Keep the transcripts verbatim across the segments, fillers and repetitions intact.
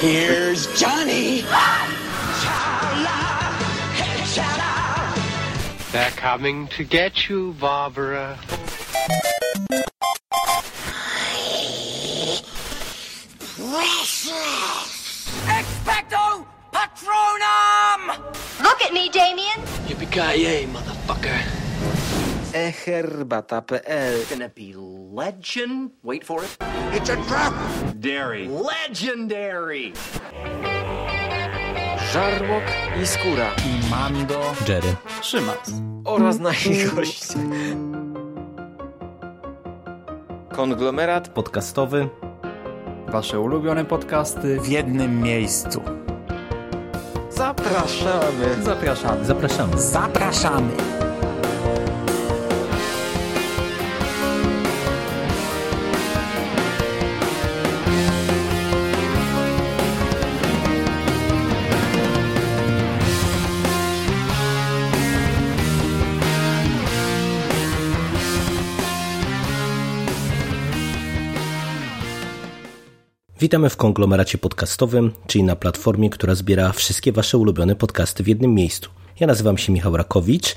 Here's Johnny! They're coming to get you, Barbara. Precious! Expecto Patronum! Look at me, Damien! Yippee-ki-yay, motherfucker. e herbata kropka p l Gonna be legend. Wait for it. It's a drop! Dairy. Legendary! Żarłok i skóra. I Mando. Jerry. Szymas. Oraz nasi goście. Konglomerat podcastowy. Wasze ulubione podcasty w jednym miejscu. Zapraszamy. Zapraszamy. Zapraszamy. Zapraszamy. Witamy w konglomeracie podcastowym, czyli na platformie, która zbiera wszystkie Wasze ulubione podcasty w jednym miejscu. Ja nazywam się Michał Rakowicz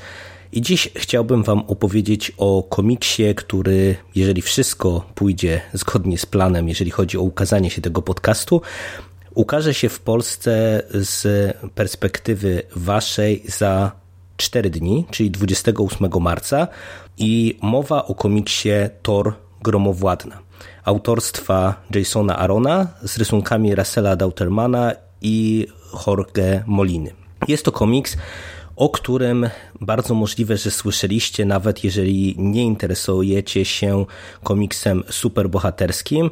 i dziś chciałbym Wam opowiedzieć o komiksie, który, jeżeli wszystko pójdzie zgodnie z planem, jeżeli chodzi o ukazanie się tego podcastu, ukaże się w Polsce z perspektywy Waszej za cztery dni, czyli dwudziestego ósmego marca, i mowa o komiksie Thor Gromowładna autorstwa Jasona Aarona z rysunkami Russella Dautermana i Jorge Moliny. Jest to komiks, o którym bardzo możliwe, że słyszeliście, nawet jeżeli nie interesujecie się komiksem superbohaterskim,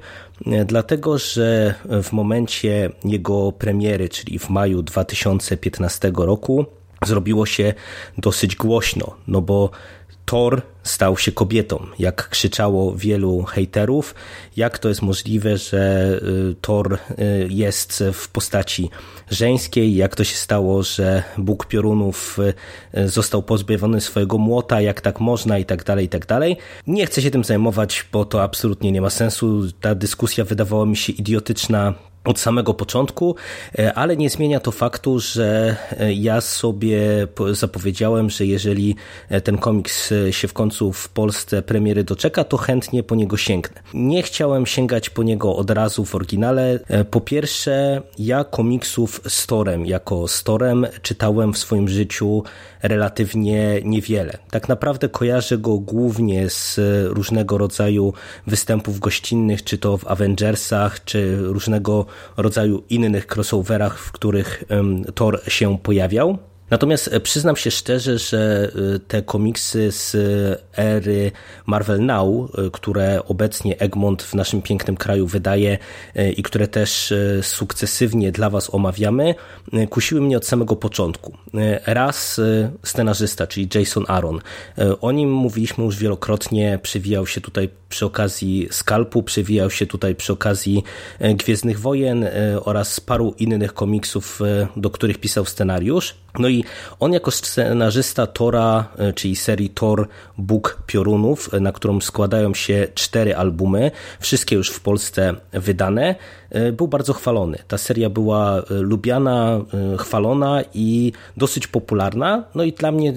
dlatego że w momencie jego premiery, czyli w maju dwa tysiące piętnastego roku, zrobiło się dosyć głośno, no bo Thor stał się kobietą, jak krzyczało wielu hejterów, jak to jest możliwe, że Thor jest w postaci żeńskiej, jak to się stało, że Bóg Piorunów został pozbawiony swojego młota, jak tak można i tak dalej, i tak dalej. Nie chcę się tym zajmować, bo to absolutnie nie ma sensu. Ta dyskusja wydawała mi się idiotyczna od samego początku, ale nie zmienia to faktu, że ja sobie zapowiedziałem, że jeżeli ten komiks się w końcu w Polsce premiery doczeka, to chętnie po niego sięgnę. Nie chciałem sięgać po niego od razu w oryginale. Po pierwsze, ja komiksów z Thorem jako z Thorem czytałem w swoim życiu relatywnie niewiele. Tak naprawdę kojarzę go głównie z różnego rodzaju występów gościnnych, czy to w Avengersach, czy różnego rodzaju innych crossoverach, w których um, Thor się pojawiał. Natomiast przyznam się szczerze, że te komiksy z ery Marvel Now, które obecnie Egmont w naszym pięknym kraju wydaje i które też sukcesywnie dla Was omawiamy, kusiły mnie od samego początku. Raz scenarzysta, czyli Jason Aaron. O nim mówiliśmy już wielokrotnie, przewijał się tutaj przy okazji Skalpu, przewijał się tutaj przy okazji Gwiezdnych Wojen oraz paru innych komiksów, do których pisał scenariusz. No i on jako scenarzysta Thora, czyli serii Thor Bóg Piorunów, na którą składają się cztery albumy, wszystkie już w Polsce wydane, był bardzo chwalony. Ta seria była lubiana, chwalona i dosyć popularna. No i dla mnie,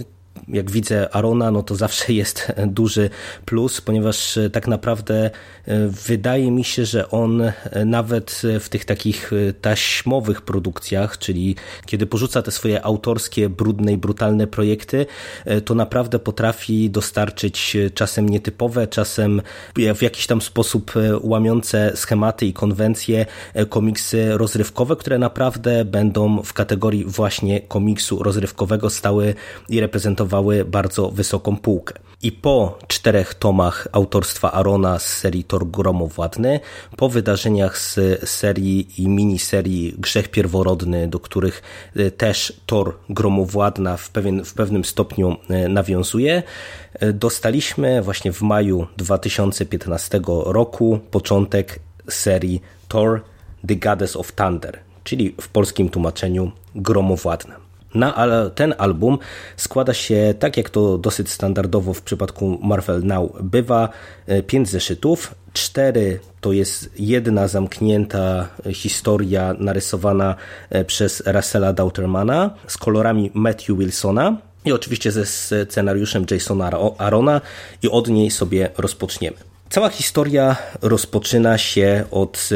jak widzę Aarona, no to zawsze jest duży plus, ponieważ tak naprawdę wydaje mi się, że on nawet w tych takich taśmowych produkcjach, czyli kiedy porzuca te swoje autorskie, brudne i brutalne projekty, to naprawdę potrafi dostarczyć czasem nietypowe, czasem w jakiś tam sposób łamiące schematy i konwencje komiksy rozrywkowe, które naprawdę będą w kategorii właśnie komiksu rozrywkowego stały i reprezentowane bardzo wysoką półkę. I po czterech tomach autorstwa Aarona z serii Thor Gromowładny, po wydarzeniach z serii i miniserii Grzech Pierworodny, do których też Thor Gromowładna w, pewien, w pewnym stopniu nawiązuje, dostaliśmy właśnie w maju dwa tysiące piętnastego roku początek serii Thor: The Goddess of Thunder, czyli w polskim tłumaczeniu Gromowładna. Na ten album składa się, tak jak to dosyć standardowo w przypadku Marvel Now bywa, pięć zeszytów. Cztery to jest jedna zamknięta historia narysowana przez Russella Dautermana z kolorami Matthew Wilsona i oczywiście ze scenariuszem Jasona Aarona, i od niej sobie rozpoczniemy. Cała historia rozpoczyna się od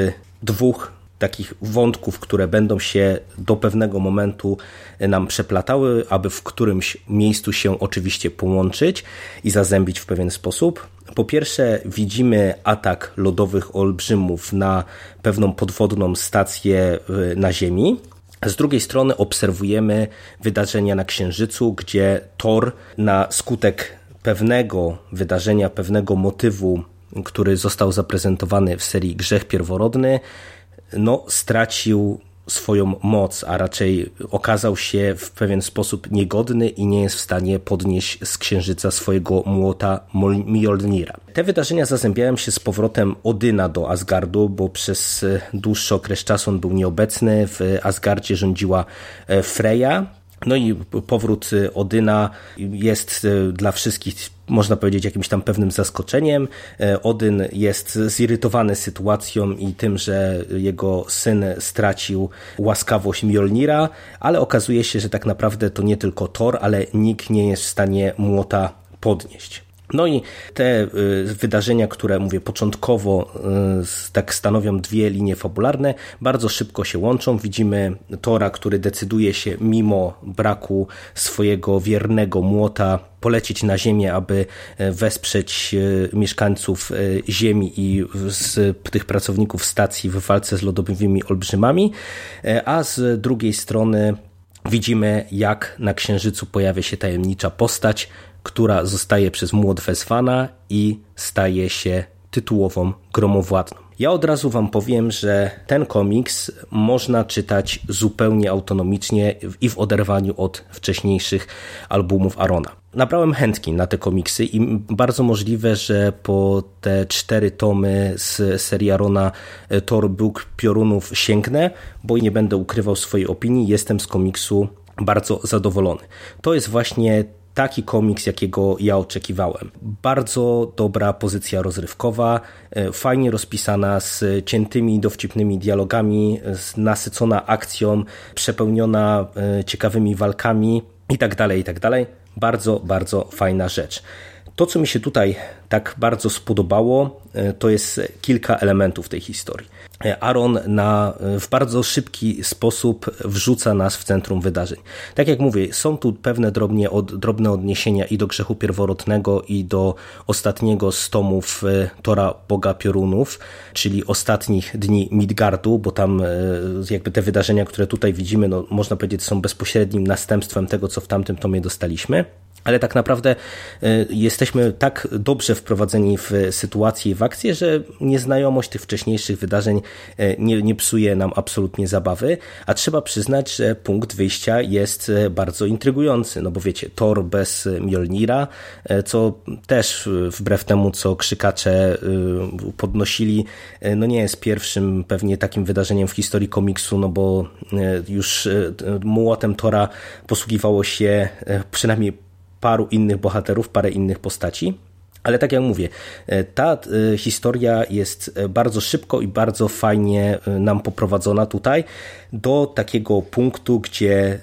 dwóch takich wątków, które będą się do pewnego momentu nam przeplatały, aby w którymś miejscu się oczywiście połączyć i zazębić w pewien sposób. Po pierwsze, widzimy atak lodowych olbrzymów na pewną podwodną stację na Ziemi. Z drugiej strony obserwujemy wydarzenia na Księżycu, gdzie Thor na skutek pewnego wydarzenia, pewnego motywu, który został zaprezentowany w serii Grzech Pierworodny, no, stracił swoją moc, a raczej okazał się w pewien sposób niegodny i nie jest w stanie podnieść z Księżyca swojego młota Mjolnira. Te wydarzenia zazębiają się z powrotem Odyna do Asgardu, bo przez dłuższy okres czasu on był nieobecny, w Asgardzie rządziła Freja. No i powrót Odyna jest dla wszystkich, można powiedzieć, jakimś tam pewnym zaskoczeniem. Odyn jest zirytowany sytuacją i tym, że jego syn stracił łaskawość Mjolnira, ale okazuje się, że tak naprawdę to nie tylko Thor, ale nikt nie jest w stanie młota podnieść. No i te wydarzenia, które mówię początkowo tak stanowią dwie linie fabularne, bardzo szybko się łączą. Widzimy Thora, który decyduje się mimo braku swojego wiernego młota polecieć na Ziemię, aby wesprzeć mieszkańców Ziemi i z tych pracowników stacji w walce z lodowymi olbrzymami, a z drugiej strony widzimy, jak na Księżycu pojawia się tajemnicza postać, która zostaje przez młot wezwana i staje się tytułową gromowładną. Ja od razu wam powiem, że ten komiks można czytać zupełnie autonomicznie i w oderwaniu od wcześniejszych albumów Aarona. Nabrałem chętki na te komiksy i bardzo możliwe, że po te cztery tomy z serii Aarona Thor Bóg Piorunów sięgnę, bo nie będę ukrywał swojej opinii. Jestem z komiksu bardzo zadowolony. To jest właśnie taki komiks, jakiego ja oczekiwałem. Bardzo dobra pozycja rozrywkowa, fajnie rozpisana, z ciętymi, dowcipnymi dialogami, nasycona akcją, przepełniona ciekawymi walkami i tak dalej, i tak dalej. Bardzo, bardzo fajna rzecz. To, co mi się tutaj tak bardzo spodobało, to jest kilka elementów tej historii. Aaron na, w bardzo szybki sposób wrzuca nas w centrum wydarzeń. Tak jak mówię, są tu pewne drobnie od, drobne odniesienia i do Grzechu Pierworodnego, i do ostatniego z tomów Thora Boga Piorunów, czyli ostatnich dni Midgardu, bo tam jakby te wydarzenia, które tutaj widzimy, no, można powiedzieć, są bezpośrednim następstwem tego, co w tamtym tomie dostaliśmy. Ale tak naprawdę jesteśmy tak dobrze wprowadzeni w sytuację i w akcję, że nieznajomość tych wcześniejszych wydarzeń nie, nie psuje nam absolutnie zabawy, a trzeba przyznać, że punkt wyjścia jest bardzo intrygujący, no bo wiecie, Thor bez Mjolnira, co też wbrew temu, co krzykacze podnosili, no nie jest pierwszym pewnie takim wydarzeniem w historii komiksu, no bo już młotem Thora posługiwało się przynajmniej paru innych bohaterów, parę innych postaci. Ale tak jak mówię, ta historia jest bardzo szybko i bardzo fajnie nam poprowadzona tutaj do takiego punktu, gdzie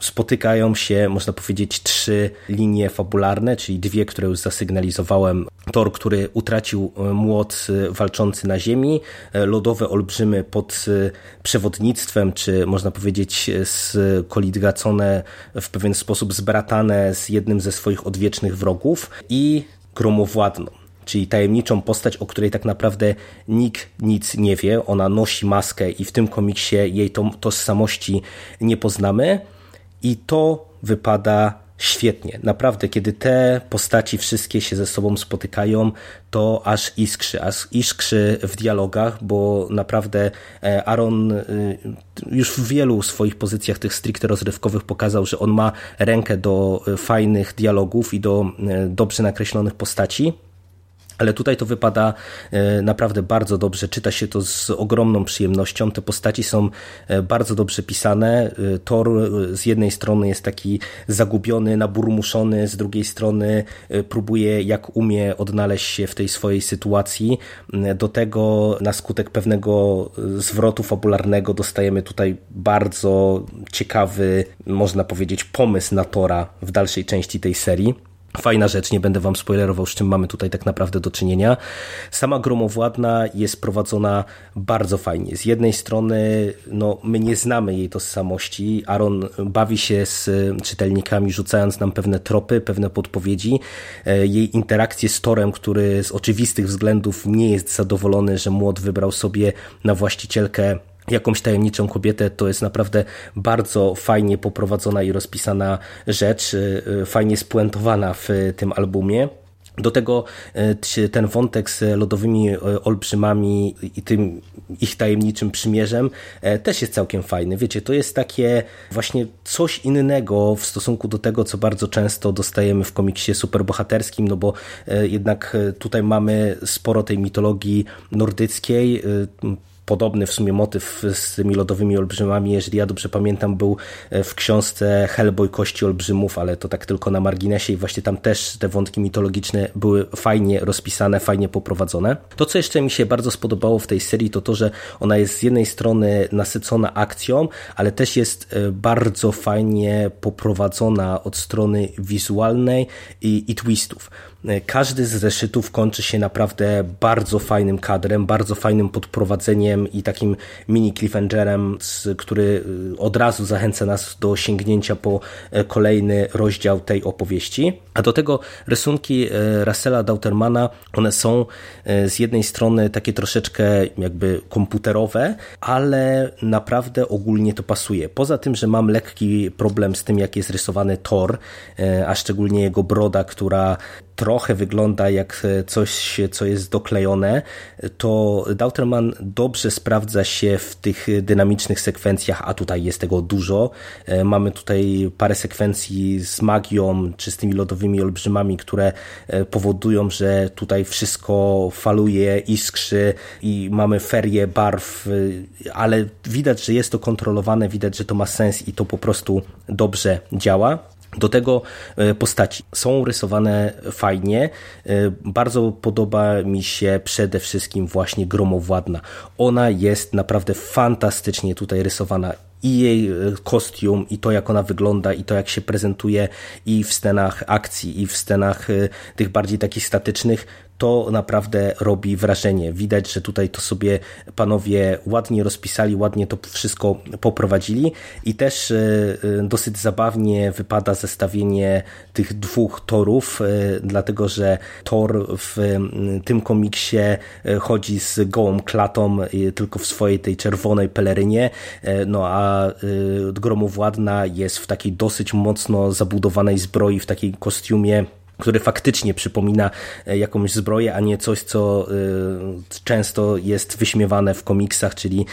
spotykają się, można powiedzieć, trzy linie fabularne, czyli dwie, które już zasygnalizowałem. Thor, który utracił młot walczący na Ziemi, lodowe olbrzymy pod przewodnictwem, czy można powiedzieć skoligacone, w pewien sposób zbratane z jednym ze swoich odwiecznych wrogów, i Gromowładną, czyli tajemniczą postać, o której tak naprawdę nikt nic nie wie. Ona nosi maskę i w tym komiksie jej tożsamości nie poznamy i to wypada świetnie. Naprawdę, kiedy te postaci wszystkie się ze sobą spotykają, to aż iskrzy, aż iskrzy w dialogach, bo naprawdę Aaron już w wielu swoich pozycjach tych stricte rozrywkowych pokazał, że on ma rękę do fajnych dialogów i do dobrze nakreślonych postaci. Ale tutaj to wypada naprawdę bardzo dobrze, czyta się to z ogromną przyjemnością, te postaci są bardzo dobrze pisane, Thor z jednej strony jest taki zagubiony, naburmuszony, z drugiej strony próbuje jak umie odnaleźć się w tej swojej sytuacji, do tego na skutek pewnego zwrotu fabularnego dostajemy tutaj bardzo ciekawy, można powiedzieć, pomysł na Thora w dalszej części tej serii. Fajna rzecz, nie będę wam spoilerował, z czym mamy tutaj tak naprawdę do czynienia. Sama Gromowładna jest prowadzona bardzo fajnie. Z jednej strony no, my nie znamy jej tożsamości. Aaron bawi się z czytelnikami, rzucając nam pewne tropy, pewne podpowiedzi. Jej interakcje z Thorem, który z oczywistych względów nie jest zadowolony, że młot wybrał sobie na właścicielkę jakąś tajemniczą kobietę, to jest naprawdę bardzo fajnie poprowadzona i rozpisana rzecz, fajnie spuentowana w tym albumie. Do tego ten wątek z lodowymi olbrzymami i tym ich tajemniczym przymierzem też jest całkiem fajny. Wiecie, to jest takie właśnie coś innego w stosunku do tego, co bardzo często dostajemy w komiksie superbohaterskim, no bo jednak tutaj mamy sporo tej mitologii nordyckiej. Podobny w sumie motyw z tymi lodowymi olbrzymami, jeżeli ja dobrze pamiętam, był w książce Hellboy Kości Olbrzymów, ale to tak tylko na marginesie i właśnie tam też te wątki mitologiczne były fajnie rozpisane, fajnie poprowadzone. To, co jeszcze mi się bardzo spodobało w tej serii, to to, że ona jest z jednej strony nasycona akcją, ale też jest bardzo fajnie poprowadzona od strony wizualnej i, i twistów. Każdy z zeszytów kończy się naprawdę bardzo fajnym kadrem, bardzo fajnym podprowadzeniem i takim mini cliffhangerem, który od razu zachęca nas do sięgnięcia po kolejny rozdział tej opowieści. A do tego rysunki Russella Dautermana, one są z jednej strony takie troszeczkę jakby komputerowe, ale naprawdę ogólnie to pasuje. Poza tym, że mam lekki problem z tym, jak jest rysowany Thor, a szczególnie jego broda, która trochę wygląda jak coś, co jest doklejone, to Dauterman dobrze sprawdza się w tych dynamicznych sekwencjach, a tutaj jest tego dużo. Mamy tutaj parę sekwencji z magią, czy z tymi lodowymi olbrzymami, które powodują, że tutaj wszystko faluje, iskrzy i mamy ferie barw, ale widać, że jest to kontrolowane, widać, że to ma sens i to po prostu dobrze działa. Do tego postaci są rysowane fajnie. Bardzo podoba mi się przede wszystkim właśnie Gromowładna. Ona jest naprawdę fantastycznie tutaj rysowana. I jej kostium, i to jak ona wygląda, i to jak się prezentuje i w scenach akcji, i w scenach tych bardziej takich statycznych, to naprawdę robi wrażenie. Widać, że tutaj to sobie panowie ładnie rozpisali, ładnie to wszystko poprowadzili i też dosyć zabawnie wypada zestawienie tych dwóch Thorów, dlatego że Thor w tym komiksie chodzi z gołą klatą tylko w swojej tej czerwonej pelerynie, no a Gromowładna jest w takiej dosyć mocno zabudowanej zbroi, w takiej kostiumie, który faktycznie przypomina jakąś zbroję, a nie coś, co często jest wyśmiewane w komiksach, czyli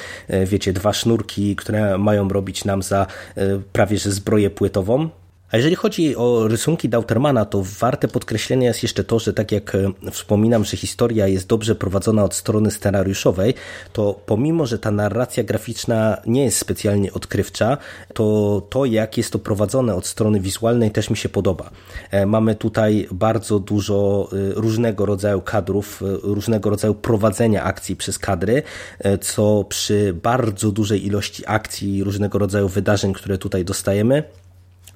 wiecie, dwa sznurki, które mają robić nam za prawie że zbroję płytową. A jeżeli chodzi o rysunki Dautermana, to warte podkreślenia jest jeszcze to, że tak jak wspominam, że historia jest dobrze prowadzona od strony scenariuszowej, to pomimo, że ta narracja graficzna nie jest specjalnie odkrywcza, to to jak jest to prowadzone od strony wizualnej też mi się podoba. Mamy tutaj bardzo dużo różnego rodzaju kadrów, różnego rodzaju prowadzenia akcji przez kadry, co przy bardzo dużej ilości akcji, różnego rodzaju wydarzeń, które tutaj dostajemy,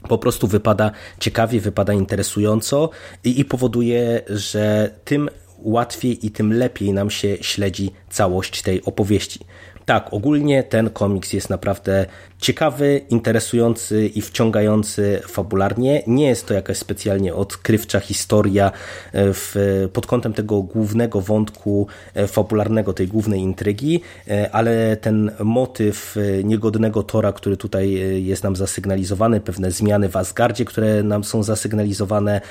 po prostu wypada ciekawie, wypada interesująco i, i powoduje, że tym łatwiej i tym lepiej nam się śledzi całość tej opowieści. Tak, ogólnie ten komiks jest naprawdę ciekawy, interesujący i wciągający fabularnie. Nie jest to jakaś specjalnie odkrywcza historia w, pod kątem tego głównego wątku fabularnego, tej głównej intrygi, ale ten motyw niegodnego Thora, który tutaj jest nam zasygnalizowany, pewne zmiany w Asgardzie, które nam są zasygnalizowane,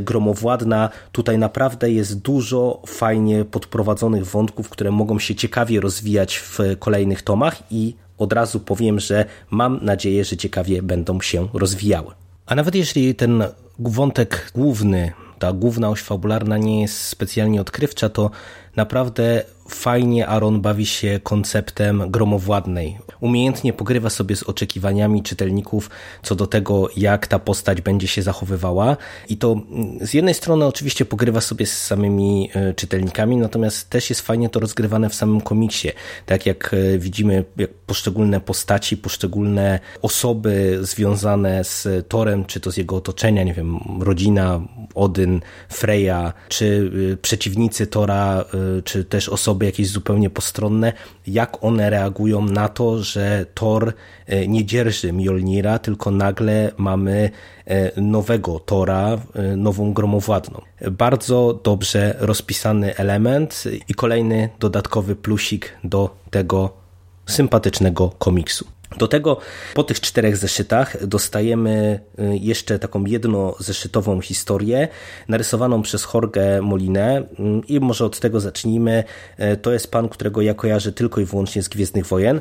Gromowładna, tutaj naprawdę jest dużo fajnie podprowadzonych wątków, które mogą się ciekawie rozwijać w kolejnych tomach i od razu powiem, że mam nadzieję, że ciekawie będą się rozwijały. A nawet jeżeli ten wątek główny, ta główna oś fabularna nie jest specjalnie odkrywcza, to naprawdę fajnie Aaron bawi się konceptem Gromowładnej. Umiejętnie pogrywa sobie z oczekiwaniami czytelników co do tego, jak ta postać będzie się zachowywała. I to z jednej strony oczywiście pogrywa sobie z samymi czytelnikami, natomiast też jest fajnie to rozgrywane w samym komiksie. Tak jak widzimy, jak poszczególne postaci, poszczególne osoby związane z Thorem, czy to z jego otoczenia, nie wiem, rodzina, Odyn, Freya, czy przeciwnicy Thora, czy też osoby jakieś zupełnie postronne, jak one reagują na to, że Thor nie dzierży Mjolnira, tylko nagle mamy nowego Thora, nową Gromowładną. Bardzo dobrze rozpisany element i kolejny dodatkowy plusik do tego sympatycznego komiksu. Do tego po tych czterech zeszytach dostajemy jeszcze taką jednozeszytową historię narysowaną przez Jorge Molinę i może od tego zacznijmy. To jest pan, którego ja kojarzę tylko i wyłącznie z Gwiezdnych Wojen.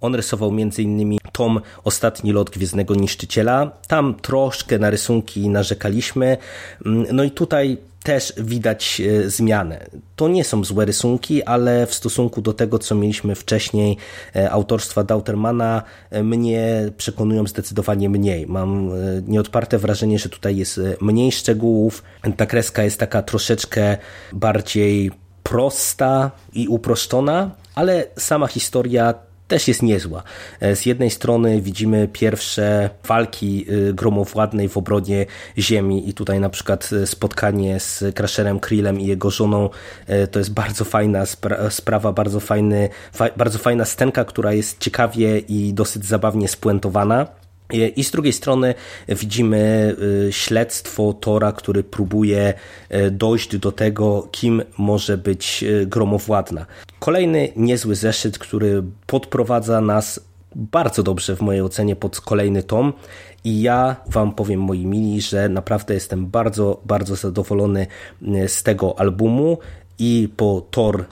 On rysował m.in. tom Ostatni Lot Gwiezdnego Niszczyciela. Tam troszkę na rysunki narzekaliśmy. No i tutaj też widać zmianę. To nie są złe rysunki, ale w stosunku do tego, co mieliśmy wcześniej autorstwa Dautermana, mnie przekonują zdecydowanie mniej. Mam nieodparte wrażenie, że tutaj jest mniej szczegółów. Ta kreska jest taka troszeczkę bardziej prosta i uproszczona, ale sama historia też jest niezła. Z jednej strony widzimy pierwsze walki Gromowładnej w obronie ziemi i tutaj na przykład spotkanie z Crusherem Krillem i jego żoną. To jest bardzo fajna spra- sprawa, bardzo, fajny, fa- bardzo fajna scenka, która jest ciekawie i dosyć zabawnie spuentowana. I z drugiej strony widzimy śledztwo Thora, który próbuje dojść do tego, kim może być Gromowładna. Kolejny niezły zeszyt, który podprowadza nas bardzo dobrze w mojej ocenie pod kolejny tom i ja wam powiem, moi mili, że naprawdę jestem bardzo, bardzo zadowolony z tego albumu i po Thor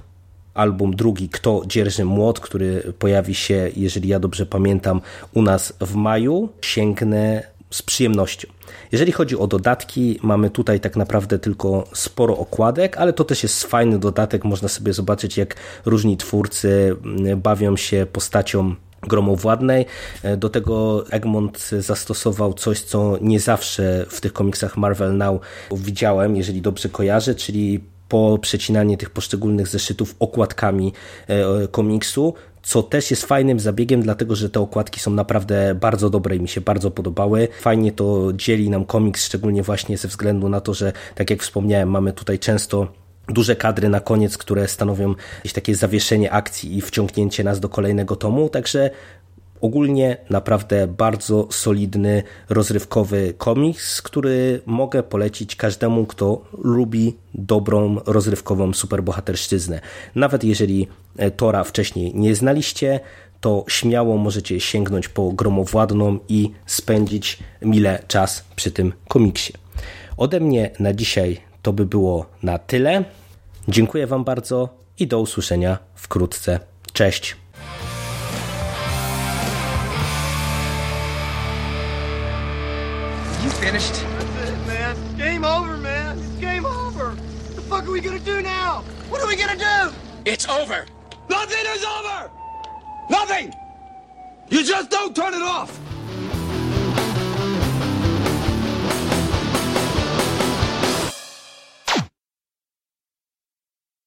album drugi Kto dzierży młot, który pojawi się, jeżeli ja dobrze pamiętam, u nas w maju, sięgnę z przyjemnością. Jeżeli chodzi o dodatki, mamy tutaj tak naprawdę tylko sporo okładek, ale to też jest fajny dodatek, można sobie zobaczyć, jak różni twórcy bawią się postacią Gromowładnej. Do tego Egmont zastosował coś, co nie zawsze w tych komiksach Marvel Now widziałem, jeżeli dobrze kojarzę, czyli po przecinanie tych poszczególnych zeszytów okładkami komiksu, co też jest fajnym zabiegiem, dlatego że te okładki są naprawdę bardzo dobre i mi się bardzo podobały. Fajnie to dzieli nam komiks, szczególnie właśnie ze względu na to, że tak jak wspomniałem, mamy tutaj często duże kadry na koniec, które stanowią jakieś takie zawieszenie akcji i wciągnięcie nas do kolejnego tomu, także ogólnie naprawdę bardzo solidny, rozrywkowy komiks, który mogę polecić każdemu, kto lubi dobrą, rozrywkową superbohaterszczyznę. Nawet jeżeli Thora wcześniej nie znaliście, to śmiało możecie sięgnąć po Gromowładną i spędzić mile czas przy tym komiksie. Ode mnie na dzisiaj to by było na tyle. Dziękuję wam bardzo i do usłyszenia wkrótce. Cześć! Finished. That's it, man. It's game over, man. It's game over. What the fuck are we gonna do now? What are we gonna do? It's over. Nothing is over! Nothing! You just don't turn it off!